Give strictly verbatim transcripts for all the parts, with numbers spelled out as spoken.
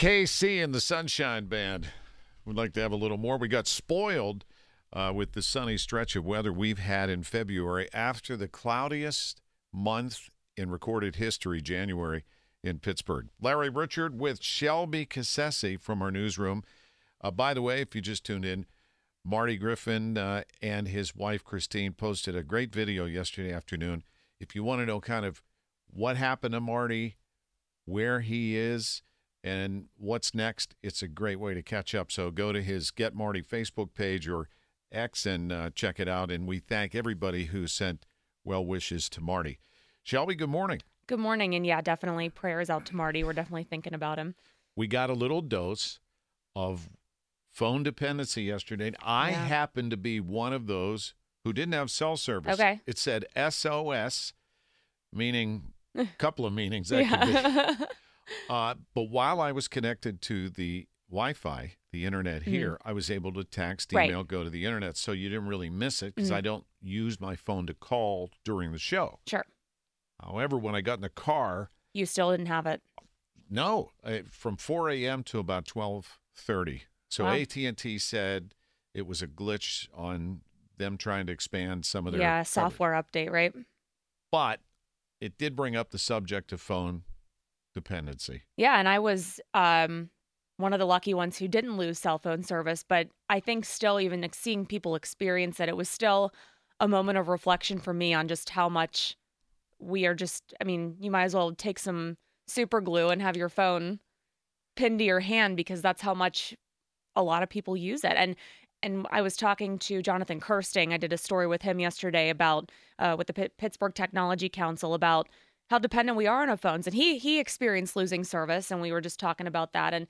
K C and the Sunshine Band. We'd like to have a little more. We got spoiled uh, with the sunny stretch of weather we've had in February after the cloudiest month in recorded history, January, in Pittsburgh. Larry Richard with Shelby Cassese from our newsroom. Uh, by the way, if you just tuned in, Marty Griffin uh, and his wife, Christine, posted a great video yesterday afternoon. If you want to know kind of what happened to Marty, where he is, and what's next, it's a great way to catch up. So go to his Get Marty Facebook page or X and uh, check it out. And we thank everybody who sent well wishes to Marty. Shelby, good morning. Good morning. And yeah, definitely prayers out to Marty. We're definitely thinking about him. We got a little dose of phone dependency yesterday. I yeah. happened to be one of those who didn't have cell service. Okay. It said S O S, meaning a couple of meanings that yeah. could be. Uh, but while I was connected to the Wi-Fi, the internet here, mm-hmm. I was able to text, email, right. go to the internet. So you didn't really miss it because mm-hmm. I don't use my phone to call during the show. Sure. However, when I got in the car. You still didn't have it? No. I, from four a.m. to about twelve thirty. So wow. A T and T said it was a glitch on them trying to expand some of their yeah software coverage. Update, right? But it did bring up the subject of phone dependency. Yeah, and I was um, one of the lucky ones who didn't lose cell phone service, but I think still even seeing people experience it, it was still a moment of reflection for me on just how much we are just, I mean, you might as well take some super glue and have your phone pinned to your hand because that's how much a lot of people use it. And and I was talking to Jonathan Kirsting. I did a story with him yesterday about, uh, with the P- Pittsburgh Technology Council about how dependent we are on our phones. And he he experienced losing service, and we were just talking about that. And,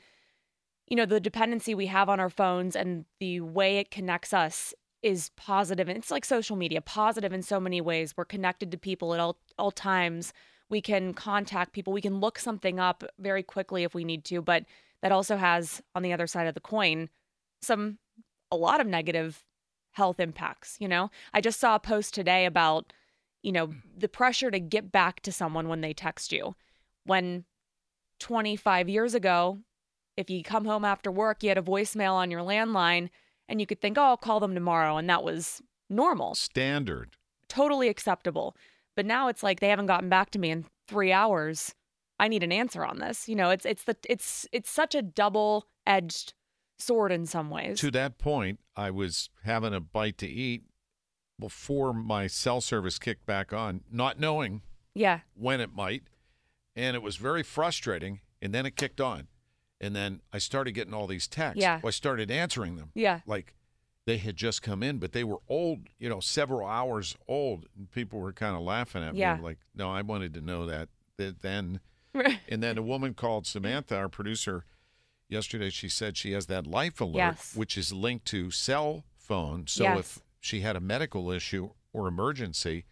you know, the dependency we have on our phones and the way it connects us is positive. And it's like social media, positive in so many ways. We're connected to people at all, all times. We can contact people. We can look something up very quickly if we need to. But that also has, on the other side of the coin, some a lot of negative health impacts, you know? I just saw a post today about, you know, the pressure to get back to someone when they text you. When twenty-five years ago, if you come home after work, you had a voicemail on your landline and you could think, oh, I'll call them tomorrow. And that was normal. Standard. Totally acceptable. But now it's like they haven't gotten back to me in three hours. I need an answer on this. You know, it's it's the it's it's such a double-edged sword in some ways. To that point, I was having a bite to eat before my cell service kicked back on, not knowing yeah. when it might. And it was very frustrating. And then it kicked on. And then I started getting all these texts. Yeah. Well, I started answering them. Yeah. Like they had just come in, but they were old, you know, several hours old. And people were kind of laughing at yeah. me. Like, no, I wanted to know that, that then. And then a woman called Samantha, our producer, yesterday. She said she has that life alert, yes. which is linked to cell phone. So yes. if she had a medical issue or emergency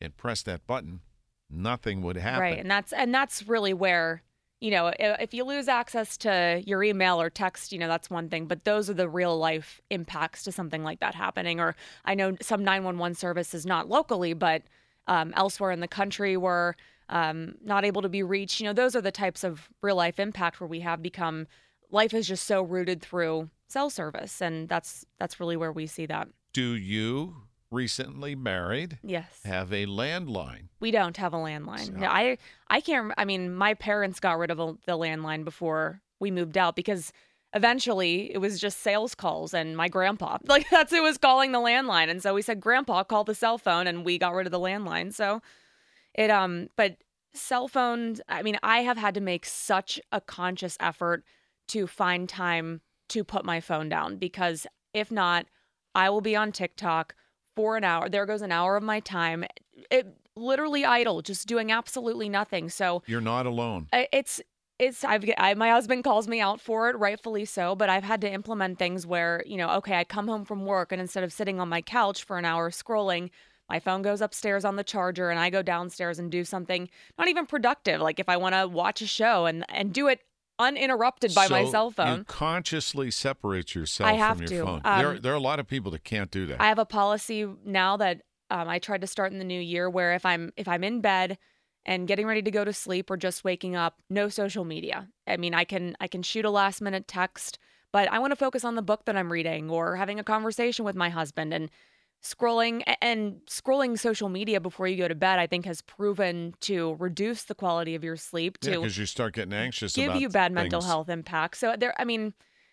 and pressed that button, nothing would happen. Right. And that's and that's really where, you know, if you lose access to your email or text, you know, that's one thing. But those are the real life impacts to something like that happening. Or I know some nine one one service is not locally, but um, elsewhere in the country were um, not able to be reached. You know, those are the types of real life impact where we have become life is just so rooted through cell service, and that's that's really where we see that. Do you, recently married, yes, have a landline? We don't have a landline. So. No, I I can't. I mean, my parents got rid of a, the landline before we moved out because eventually it was just sales calls, and my grandpa, like that's who was calling the landline, and so we said, "Grandpa, call the cell phone," and we got rid of the landline. So it um, but cell phones. I mean, I have had to make such a conscious effort to find time to put my phone down because if not, I will be on TikTok for an hour. There goes an hour of my time. It literally idle, just doing absolutely nothing. So you're not alone. It's it's I've I, my husband calls me out for it, rightfully so. But I've had to implement things where you know, okay, I come home from work and instead of sitting on my couch for an hour scrolling, my phone goes upstairs on the charger and I go downstairs and do something not even productive. Like if I want to watch a show and and do it uninterrupted by so my cell phone. You consciously separate yourself I have from your to. phone. Um, there, there are a lot of people that can't do that. I have a policy now that um, I tried to start in the new year where if I'm if I'm in bed and getting ready to go to sleep or just waking up, no social media. I mean, I can I can shoot a last minute text, but I want to focus on the book that I'm reading or having a conversation with my husband. And scrolling and scrolling social media before you go to bed, I think, has proven to reduce the quality of your sleep. To yeah, because you start getting anxious. Give about you bad things. Mental health impact. So there, I mean.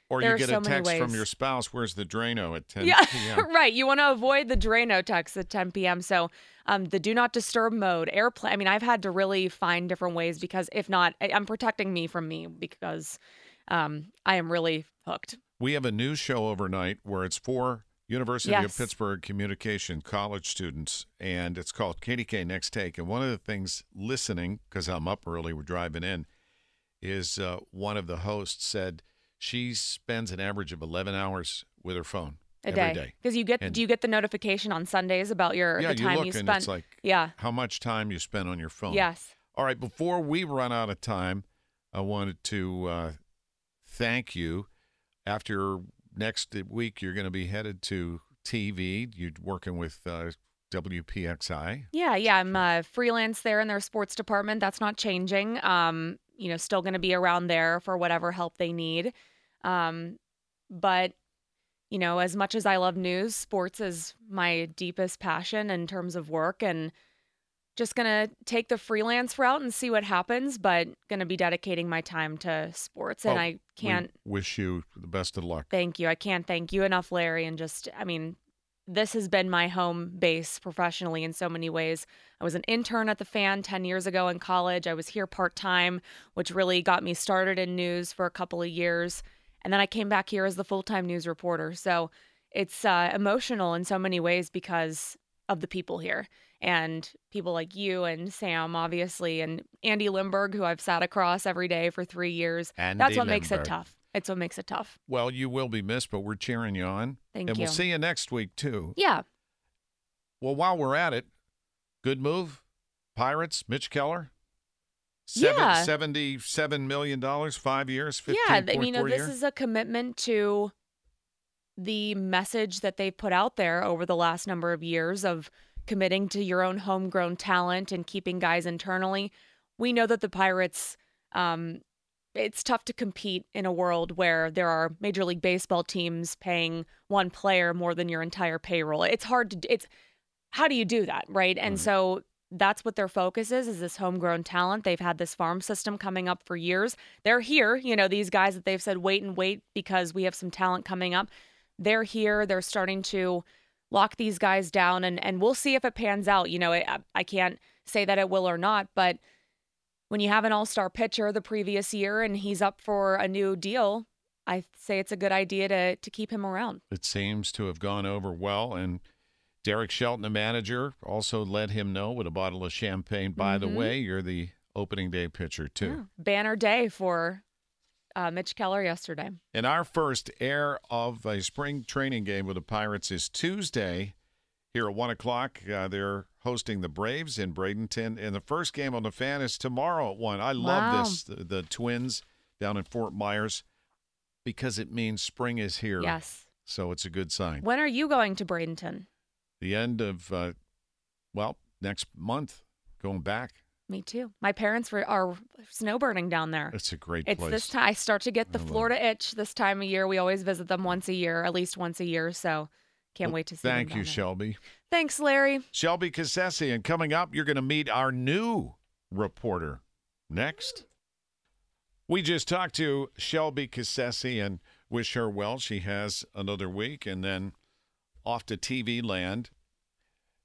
Or you get so a text from your spouse, where's the Drano at ten yeah, p m? Right. You want to avoid the Drano text at ten p m So um, the do not disturb mode, airplane. I mean, I've had to really find different ways because if not, I'm protecting me from me because um, I am really hooked. We have a news show overnight where it's four University yes. of Pittsburgh Communication college students, and it's called K D K Next Take. And one of the things listening, because I'm up early, we're driving in, is uh, one of the hosts said, she spends an average of eleven hours with her phone a every day. Because you get, and, do you get the notification on Sundays about your yeah, the time you, look you spend? And it's like yeah. how much time you spend on your phone. Yes. All right, before we run out of time, I wanted to uh, thank you. After next week, you're going to be headed to T V. You're working with uh, W P X I. Yeah, yeah. I'm uh, freelance there in their sports department. That's not changing. Um, you know, still going to be around there for whatever help they need. Um, but, you know, as much as I love news, sports is my deepest passion in terms of work, and just going to take the freelance route and see what happens, but going to be dedicating my time to sports. And oh, I can't wish you the best of luck. Thank you. I can't thank you enough, Larry. And just, I mean, this has been my home base professionally in so many ways. I was an intern at the Fan ten years ago in college. I was here part-time, which really got me started in news for a couple of years. And then I came back here as the full-time news reporter. So it's uh, emotional in so many ways because of the people here and people like you and Sam, obviously, and Andy Lindbergh, who I've sat across every day for three years. Andy That's what Lindbergh. makes it tough. It's what makes it tough. Well, you will be missed, but we're cheering you on. Thank and you. And we'll see you next week, too. Yeah. Well, while we're at it, good move. Pirates, Mitch Keller. Seven, yeah. seventy-seven million dollars, five years, fifteen Yeah, I mean, you know, this year. is a commitment to the message that they've put out there over the last number of years of committing to your own homegrown talent and keeping guys internally. We know that the Pirates... Um, It's tough to compete in a world where there are Major League Baseball teams paying one player more than your entire payroll. It's hard to, it's, how do you do that, right? And mm-hmm. so that's what their focus is, is this homegrown talent. They've had this farm system coming up for years. They're here, you know, these guys that they've said, wait and wait because we have some talent coming up. They're here, they're starting to lock these guys down, and, and we'll see if it pans out. You know, I, I can't say that it will or not, but when you have an all-star pitcher the previous year and he's up for a new deal, I say it's a good idea to to keep him around. It seems to have gone over well, and Derek Shelton, the manager, also let him know with a bottle of champagne. By mm-hmm. the way, you're the opening day pitcher, too. Yeah. Banner day for uh, Mitch Keller yesterday. And our first air of a spring training game with the Pirates is Tuesday here at one o'clock. Uh, they're hosting the Braves in Bradenton. And the first game on the Fan is tomorrow at one. I love wow. this, the, the Twins down in Fort Myers, because it means spring is here. Yes. So it's a good sign. When are you going to Bradenton? The end of, uh, well, next month, going back. Me too. My parents were, are snowbirding down there. It's a great it's place. It's this time. I start to get the Florida itch this time of year. We always visit them once a year, at least once a year, so... Can't wait to see you. Thank you, Shelby. Thanks, Larry. Shelby Cassese. And coming up, you're going to meet our new reporter. Next. We just talked to Shelby Cassese and wish her well. She has another week and then off to T V land.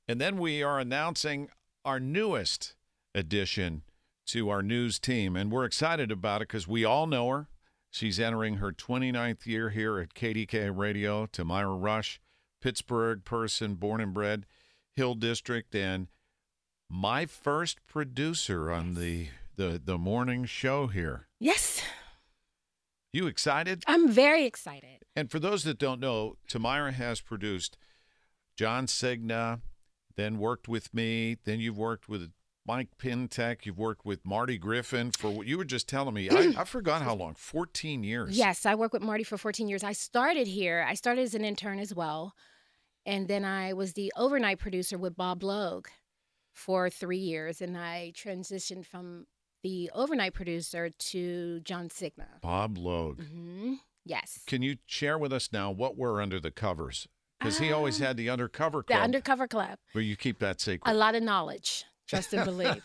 And then we are announcing our newest addition to our news team. And we're excited about it because we all know her. She's entering her twenty-ninth year here at K D K Radio. Tamira Rush. Pittsburgh person, born and bred, Hill District, and my first producer on the, the, the morning show here. Yes. You excited? I'm very excited. And for those that don't know, Tamira has produced John Cigna, then worked with me, then you've worked with Mike Pintek, you've worked with Marty Griffin for what you were just telling me. I, I forgot how long, fourteen years. Yes, I worked with Marty for fourteen years. I started here. I started as an intern as well. And then I was the overnight producer with Bob Logue for three years, and I transitioned from the overnight producer to John Cigna. Bob Logue. Mm-hmm. Yes. Can you share with us now what were under the covers? Because he always had the undercover club. The undercover club. But you keep that secret. A lot of knowledge, trust and believe.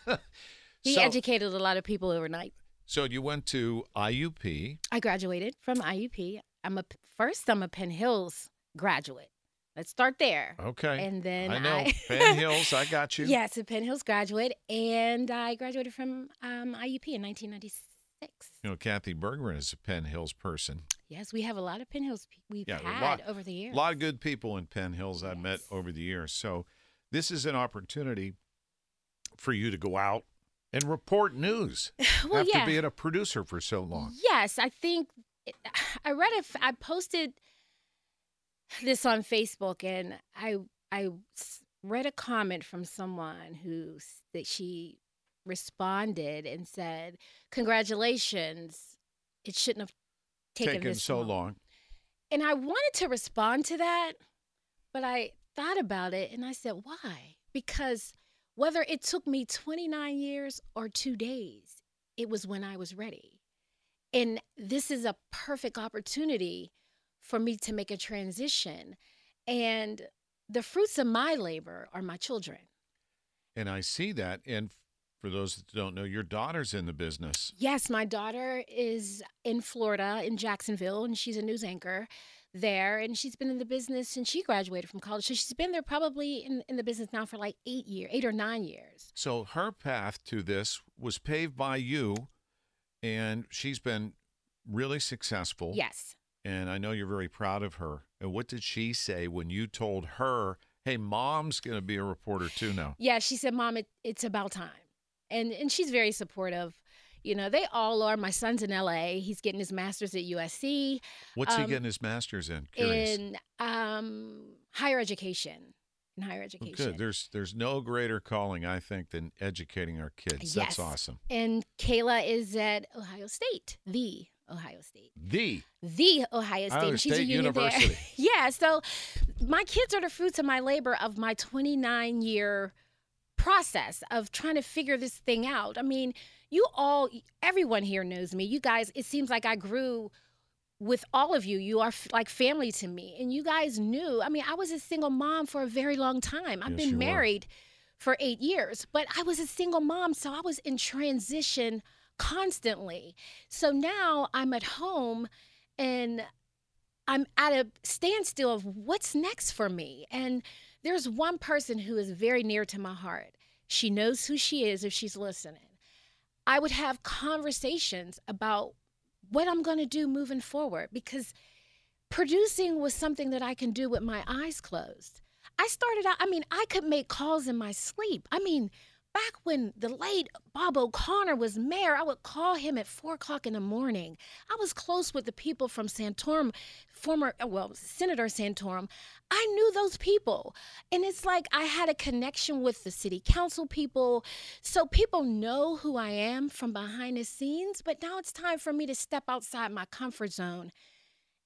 He so, educated a lot of people overnight. So you went to I U P. I graduated from I U P. I'm a first. I'm a Penn Hills graduate. Let's start there. Okay. And then I know I, Penn Hills. I got you. Yes, a Penn Hills graduate, and I graduated from um, I U P in nineteen ninety-six. You know, Kathy Bergman is a Penn Hills person. Yes, we have a lot of Penn Hills we've yeah, had lot, over the years. A lot of good people in Penn Hills I've yes. met over the years. So this is an opportunity for you to go out and report news. well, After yeah. being a producer for so long. Yes, I think I read it. I posted this on Facebook, and I I read a comment from someone who that she responded and said, "Congratulations! It shouldn't have." Taken so long. long. And I wanted to respond to that, but I thought about it and I said, why? Because whether it took me twenty-nine years or two days, it was when I was ready. And this is a perfect opportunity for me to make a transition. And the fruits of my labor are my children. And I see that. And for those that don't know, your daughter's in the business. Yes, my daughter is in Florida, in Jacksonville, and she's a news anchor there. And she's been in the business since she graduated from college. So she's been there probably in, in the business now for like eight years, eight or nine years. So her path to this was paved by you, and she's been really successful. Yes. And I know you're very proud of her. And what did she say when you told her, hey, Mom's going to be a reporter too now? Yeah, she said, Mom, it, it's about time. And and she's very supportive. You know, they all are. My son's in L A. He's getting his master's at U S C. What's um, he getting his master's in? Curious. In um, higher education. In higher education. Well, good. There's, there's no greater calling, I think, than educating our kids. Yes. That's awesome. And Kayla is at Ohio State. The Ohio State. The? The Ohio State. Ohio State she's a University. There. Yeah. So my kids are the fruits of my labor of my twenty-nine-year process of trying to figure this thing out. I mean, you all, everyone here knows me. You guys, it seems like I grew with all of you. You are f- like family to me. And you guys knew, I mean, I was a single mom for a very long time. I've yes, been married were. for eight years, but I was a single mom. So I was in transition constantly. So now I'm at home and I'm at a standstill of what's next for me. And there's one person who is very near to my heart. She knows who she is if she's listening. I would have conversations about what I'm going to do moving forward, because producing was something that I can do with my eyes closed. I started out, I mean, I could make calls in my sleep. I mean, back when the late Bob O'Connor was mayor, I would call him at four o'clock in the morning. I was close with the people from Santorum, former, well, Senator Santorum. I knew those people. And it's like I had a connection with the city council people. So people know who I am from behind the scenes, but now it's time for me to step outside my comfort zone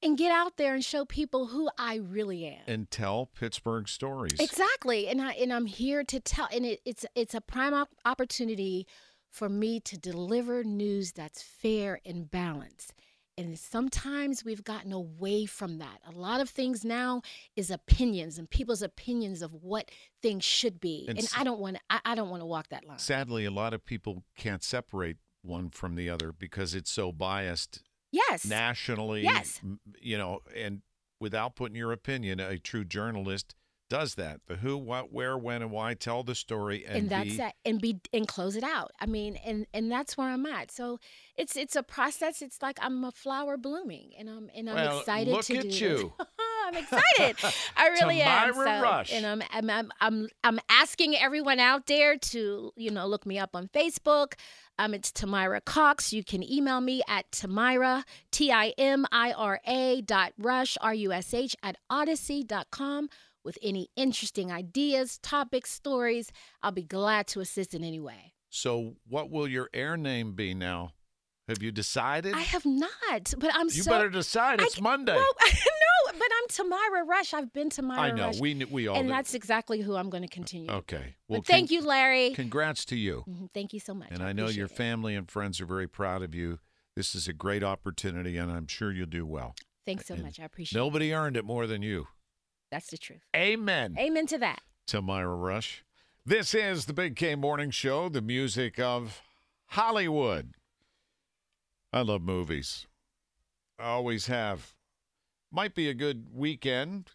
and get out there and show people who I really am. And tell Pittsburgh stories. Exactly. And, I, and I'm here to tell. And it, it's it's a prime op- opportunity for me to deliver news that's fair and balanced. And sometimes we've gotten away from that. A lot of things now is opinions and people's opinions of what things should be. And, and s- I don't want to I, I don't want to walk that line. Sadly, a lot of people can't separate one from the other because it's so biased. Yes. Nationally. Yes. You know, and without putting your opinion, a true journalist does that. The who, what, where, when, and why. Tell the story, and, and that's be, that, and be and close it out. I mean, and and that's where I'm at. So it's it's a process. It's like I'm a flower blooming, and I'm and I'm well, excited look to at do you. It. I'm excited. I really am. So, Rush. And I'm, I'm I'm I'm I'm asking everyone out there to, you know, look me up on Facebook. Um, it's Tamira Cox. You can email me at Tamira, T I M I R A dot Rush, R U S H, at Odyssey dot com with any interesting ideas, topics, stories. I'll be glad to assist in any way. So what will your air name be now? Have you decided? I have not, but I'm you so... You better decide. It's I, Monday. Well, no, but I'm Tamira Rush. I've been Tamira Rush. I know. Rush, we we all And did. That's exactly who I'm going to continue. Okay. Well, but thank con- you, Larry. Congrats to you. Mm-hmm. Thank you so much. And I, I know your it. family and friends are very proud of you. This is a great opportunity, and I'm sure you'll do well. Thanks so and much. I appreciate nobody it. Nobody earned it more than you. That's the truth. Amen. Amen to that. Tamira Rush. This is the Big K Morning Show, the music of Hollywood. I love movies. I always have. Might be a good weekend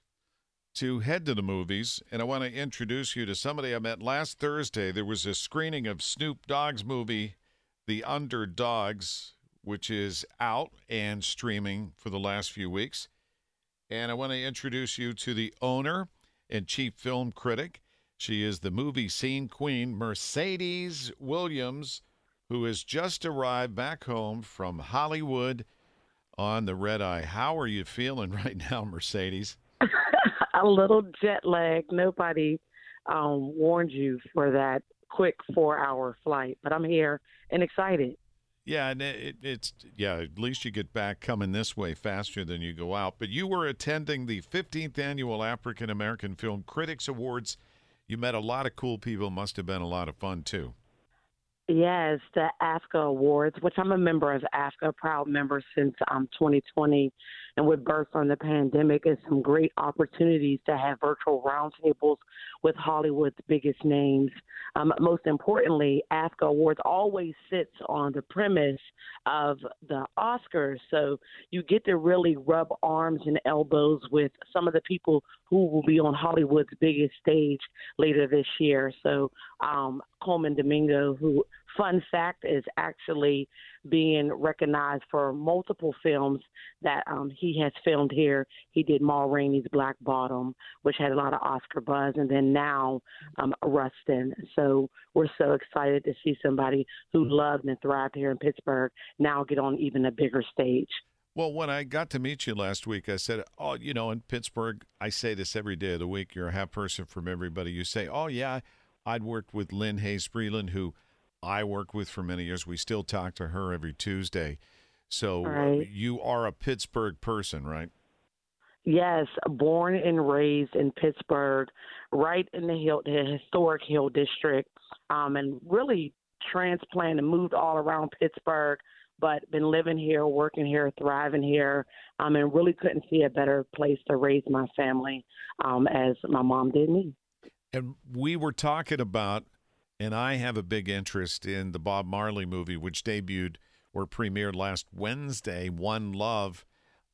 to head to the movies, and I want to introduce you to somebody I met last Thursday. There was a screening of Snoop Dogg's movie, The Underdogs, which is out and streaming for the last few weeks. And I want to introduce you to the owner and chief film critic. She is the movie scene queen, Mercedes Williams, who has just arrived back home from Hollywood on the red eye. How are you feeling right now, Mercedes? A little jet lag. Nobody um, warned you for that quick four-hour flight, but I'm here and excited. Yeah, and it, it's yeah. At least you get back coming this way faster than you go out. But you were attending the fifteenth Annual African American Film Critics Awards. You met a lot of cool people. Must have been a lot of fun, too. Yes, the A S C A Awards, which I'm a member of A S C A, a proud member since um, twenty twenty. And with birth on the pandemic and some great opportunities to have virtual roundtables with Hollywood's biggest names. Um, most importantly, A S C A Awards always sits on the premise of the Oscars. So you get to really rub arms and elbows with some of the people who will be on Hollywood's biggest stage later this year. So um, Coleman Domingo, who, fun fact, is actually being recognized for multiple films that um, he has filmed here. He did Ma Rainey's Black Bottom, which had a lot of Oscar buzz, and then now um, Rustin. So we're so excited to see somebody who loved and thrived here in Pittsburgh now get on even a bigger stage. Well, when I got to meet you last week, I said, oh, you know, in Pittsburgh, I say this every day of the week, you're a half person from everybody. You say, oh, yeah, I'd worked with Lynn Hayes-Freeland, who I worked with for many years. We still talk to her every Tuesday. So right. You are a Pittsburgh person, right? Yes, born and raised in Pittsburgh, right in the, Hill, the historic Hill District, um, and really transplanted and moved all around Pittsburgh, but been living here, working here, thriving here, um, and really couldn't see a better place to raise my family um, as my mom did me. And we were talking about, and I have a big interest in the Bob Marley movie, which debuted or premiered last Wednesday, One Love.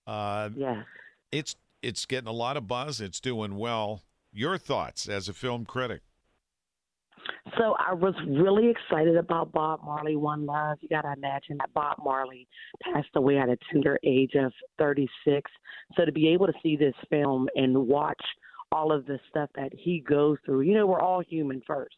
Uh, yeah. It's it's getting a lot of buzz. It's doing well. Your thoughts as a film critic? So I was really excited about Bob Marley, One Love. You got to imagine that Bob Marley passed away at a tender age of thirty-six. So to be able to see this film and watch all of the stuff that he goes through, you know, we're all human first.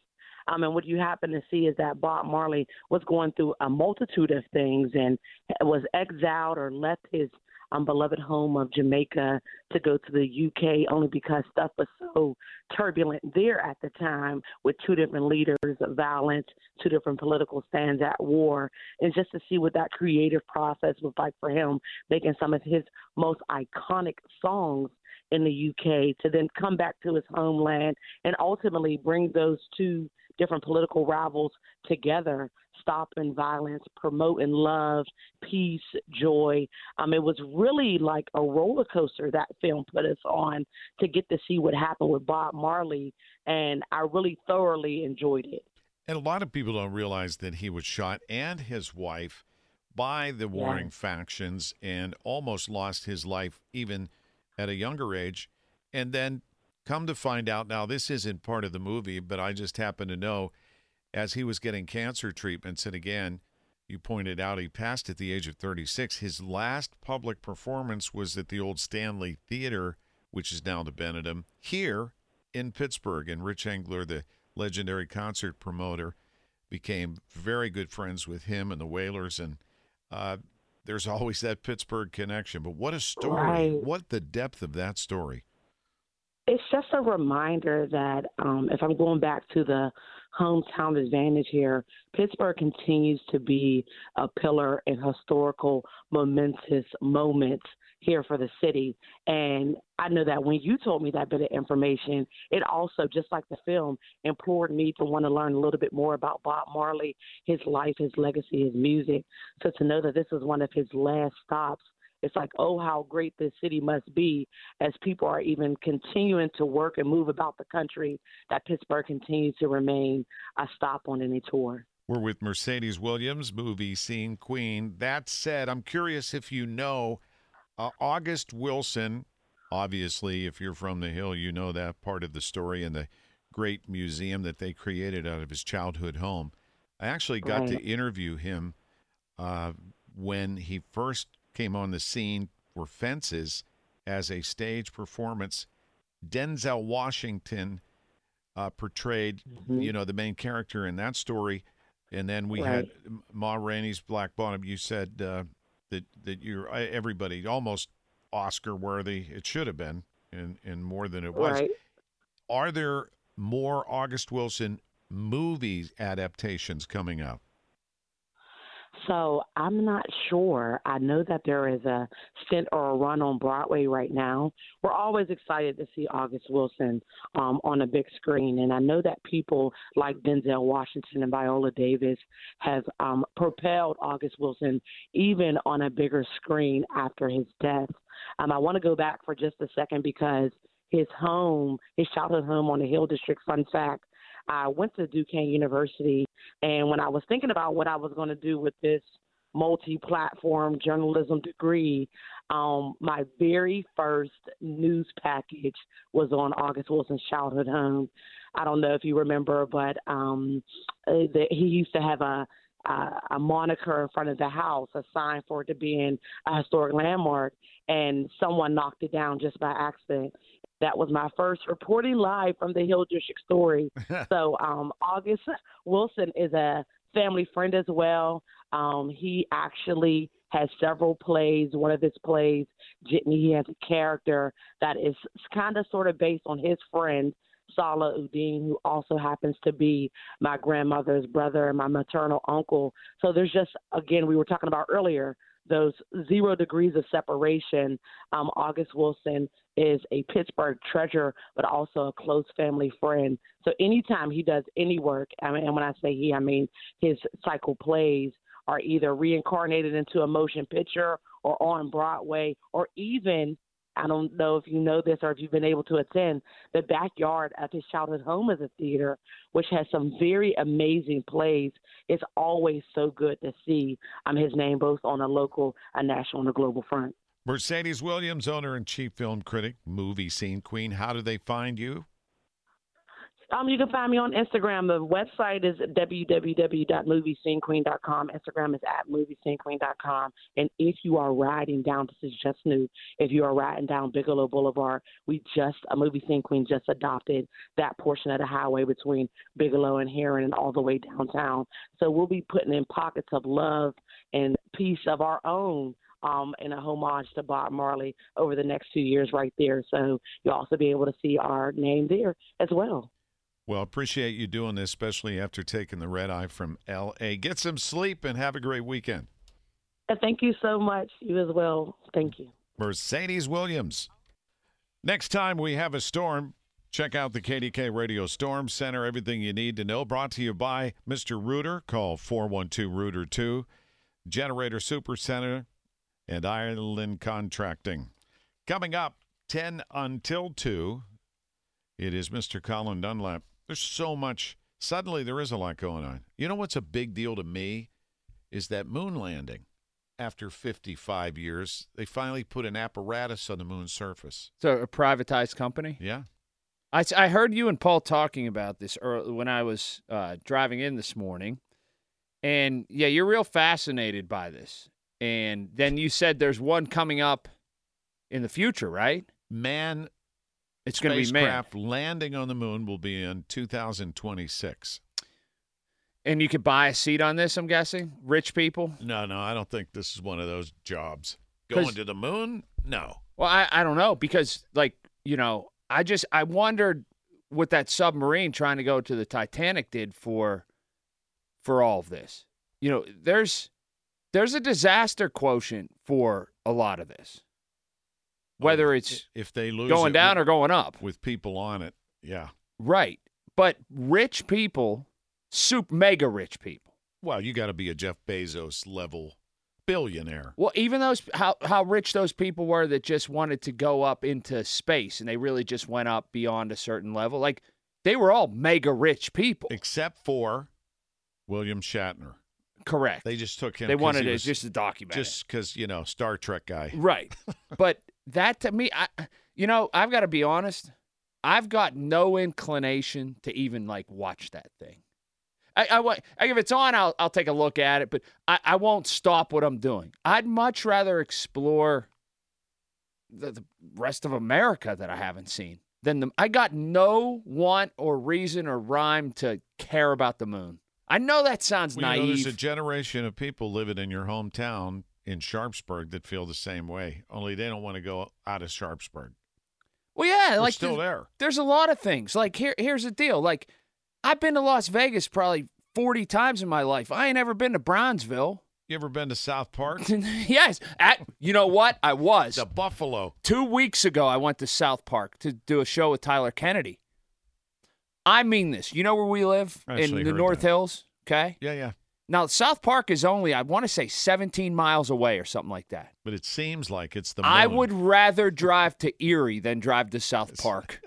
Um, and what you happen to see is that Bob Marley was going through a multitude of things and was exiled or left his um, beloved home of Jamaica to go to the U K only because stuff was so turbulent there at the time with two different leaders, violence, two different political stands at war. And just to see what that creative process was like for him, making some of his most iconic songs in the U K to then come back to his homeland and ultimately bring those two different political rivals together, stopping violence, promoting love, peace, joy. Um, it was really like a roller coaster that film put us on to get to see what happened with Bob Marley, and I really thoroughly enjoyed it. And a lot of people don't realize that he was shot and his wife by the warring yeah. factions and almost lost his life even at a younger age, and then come to find out, now this isn't part of the movie, but I just happen to know as he was getting cancer treatments, and again, you pointed out he passed at the age of thirty-six, his last public performance was at the old Stanley Theater, which is now the Benedum, here in Pittsburgh. And Rich Engler, the legendary concert promoter, became very good friends with him and the Wailers, and uh, there's always that Pittsburgh connection. But what a story. Right. What the depth of that story. It's just a reminder that um, if I'm going back to the hometown advantage here. Pittsburgh continues to be a pillar in historical, momentous moments here for the city. And I know that when you told me that bit of information, it also, just like the film, implored me to want to learn a little bit more about Bob Marley, his life, his legacy, his music. So to know that this is one of his last stops, it's like, oh, how great this city must be, as people are even continuing to work and move about the country, that Pittsburgh continues to remain a stop on any tour. We're with Mercedes Williams, movie scene queen. That said, I'm curious if you know uh, August Wilson. Obviously, if you're from the Hill, you know that part of the story and the great museum that they created out of his childhood home. I actually got right. to interview him uh, when he first came on the scene for Fences as a stage performance. Denzel Washington uh, portrayed, mm-hmm. you know, the main character in that story. And then we right. had Ma Rainey's Black Bottom. You said uh, that, that you're everybody almost Oscar worthy. It should have been, and, and more than it was. Right. Are there more August Wilson movies adaptations coming up? So I'm not sure. I know that there is a stint or a run on Broadway right now. We're always excited to see August Wilson um, on a big screen. And I know that people like Denzel Washington and Viola Davis have um, propelled August Wilson even on a bigger screen after his death. Um, I want to go back for just a second because his home, his childhood home on the Hill District, fun fact, I went to Duquesne University, and when I was thinking about what I was going to do with this multi-platform journalism degree, um, my very first news package was on August Wilson's childhood home. I don't know if you remember, but um, the, he used to have a, a, a moniker in front of the house, a sign for it to being a historic landmark, and someone knocked it down just by accident. That was my first reporting live from the Hill District story. So um, August Wilson is a family friend as well. Um, he actually has several plays. One of his plays, Jitney, he has a character that is kind of sort of based on his friend, Salah Udine, who also happens to be my grandmother's brother and my maternal uncle. So there's just, again, we were talking about earlier, those zero degrees of separation. Um, August Wilson is a Pittsburgh treasure, but also a close family friend. So anytime he does any work, I mean, and when I say he, I mean his cycle plays are either reincarnated into a motion picture or on Broadway, or even, I don't know if you know this or if you've been able to attend, the backyard of his childhood home is a theater, which has some very amazing plays. It's always so good to see um, his name both on a local, a national, and a global front. Mercedes Williams, owner and chief film critic, movie scene queen. How do they find you? Um, you can find me on Instagram. The website is w w w dot movie scene queen dot com. Instagram is at movie scene queen dot com. And if you are riding down, this is just new, if you are riding down Bigelow Boulevard, we just, a Movie Scene Queen just adopted that portion of the highway between Bigelow and Heron and all the way downtown. So we'll be putting in pockets of love and peace of our own Um, and a homage to Bob Marley over the next two years right there. So you'll also be able to see our name there as well. Well, appreciate you doing this, especially after taking the red eye from L A. Get some sleep and have a great weekend. Thank you so much. You as well. Thank you. Mercedes Williams. Next time we have a storm, check out the K D K Radio Storm Center. Everything you need to know. Brought to you by Mister Rooter. Call four one two Rooter two. Generator Super Center and Ireland Contracting. Coming up, ten until two, it is Mister Colin Dunlap. There's so much. Suddenly, there is a lot going on. You know what's a big deal to me is that moon landing. After fifty-five years, they finally put an apparatus on the moon's surface. So a privatized company? Yeah. I, I heard you and Paul talking about this early, when I was uh, driving in this morning. And, yeah, you're real fascinated by this. And then you said there's one coming up in the future, right? Man, it's going to be man. Spacecraft landing on the moon will be in two thousand twenty-six. And you could buy a seat on this, I'm guessing? Rich people? No, no, I don't think this is one of those jobs. Going to the moon? No. Well, I, I don't know because, like, you know, I just, I wondered what that submarine trying to go to the Titanic did for for all of this. You know, there's there's a disaster quotient for a lot of this, whether um, it's if they lose going down with, or going up with people on it. Yeah, right. But rich people, super mega rich people. Well, you got to be a Jeff Bezos level billionaire. Well, even those how how rich those people were that just wanted to go up into space and they really just went up beyond a certain level. Like they were all mega rich people, except for William Shatner. Correct. They just took him. They wanted it just to document, just because you know Star Trek guy. Right. But that to me, I you know I've got to be honest. I've got no inclination to even like watch that thing. I, I, if it's on, I'll, I'll take a look at it, but I, I won't stop what I'm doing. I'd much rather explore the, the rest of America that I haven't seen than the. I got no want or reason or rhyme to care about the moon. I know that sounds well, naive. You know, there's a generation of people living in your hometown in Sharpsburg that feel the same way, only they don't want to go out of Sharpsburg. Well, yeah, We're like still there's, there. There's a lot of things. Like here, here's the deal. Like. I've been to Las Vegas probably forty times in my life. I ain't ever been to Brownsville. You ever been to South Park? Yes. At, you know what? I was. The Buffalo. Two weeks ago, I went to South Park to do a show with Tyler Kennedy. I mean this. You know where we live? In the North that. Hills? Okay? Yeah, yeah. Now, South Park is only, I want to say, seventeen miles away or something like that. But it seems like it's the moon. I would rather drive to Erie than drive to South Park.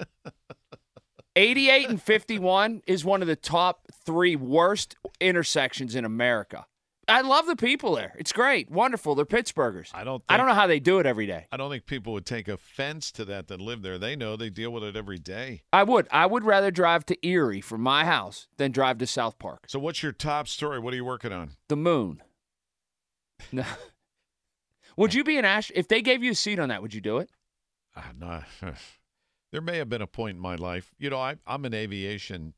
eighty-eight and fifty-one is one of the top three worst intersections in America. I love the people there. It's great. Wonderful. They're Pittsburghers. I don't think, I don't know how they do it every day. I don't think people would take offense to that that live there. They know they deal with it every day. I would. I would rather drive to Erie from my house than drive to South Park. So what's your top story? What are you working on? The moon. No. Would you be an astronaut? If they gave you a seat on that, would you do it? Uh, no. There may have been a point in my life. You know, I, I'm an aviation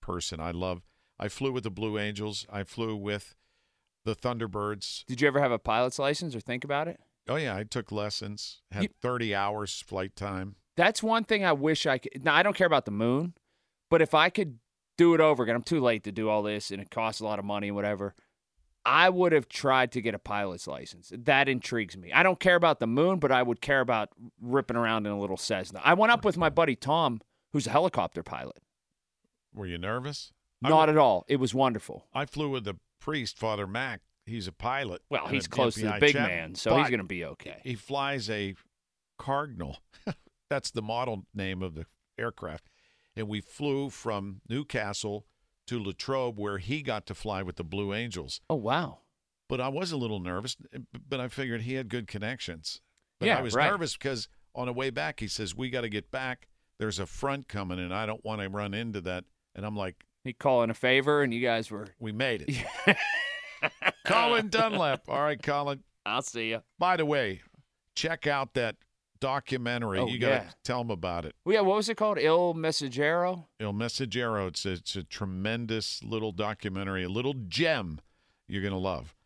person. I love, I flew with the Blue Angels. I flew with the Thunderbirds. Did you ever have a pilot's license or think about it? Oh, yeah. I took lessons, had you, thirty hours flight time. That's one thing I wish I could. Now, I don't care about the moon, but if I could do it over again, I'm too late to do all this and it costs a lot of money and whatever. I would have tried to get a pilot's license. That intrigues me. I don't care about the moon, but I would care about ripping around in a little Cessna. I went up with my buddy Tom, who's a helicopter pilot. Were you nervous? Not I, at all. It was wonderful. I flew with the priest, Father Mack. He's a pilot. Well, he's close F B I to the big chap, man, so he's going to be okay. He flies a Cardinal. That's the model name of the aircraft. And we flew from Newcastle to Latrobe, where he got to fly with the Blue Angels. Oh, wow. But I was a little nervous, but I figured he had good connections. But yeah, I was right. nervous because on the way back, he says, we got to get back. There's a front coming, and I don't want to run into that. And I'm like. He calling a favor, and you guys were. We made it. Colin Dunlap. All right, Colin. I'll see you. By the way, check out that documentary. Oh, you got to yeah. tell them about it. Well, yeah, what was it called? Il Messaggero? Il Messaggero. It's a, it's a tremendous little documentary, a little gem you're going to love.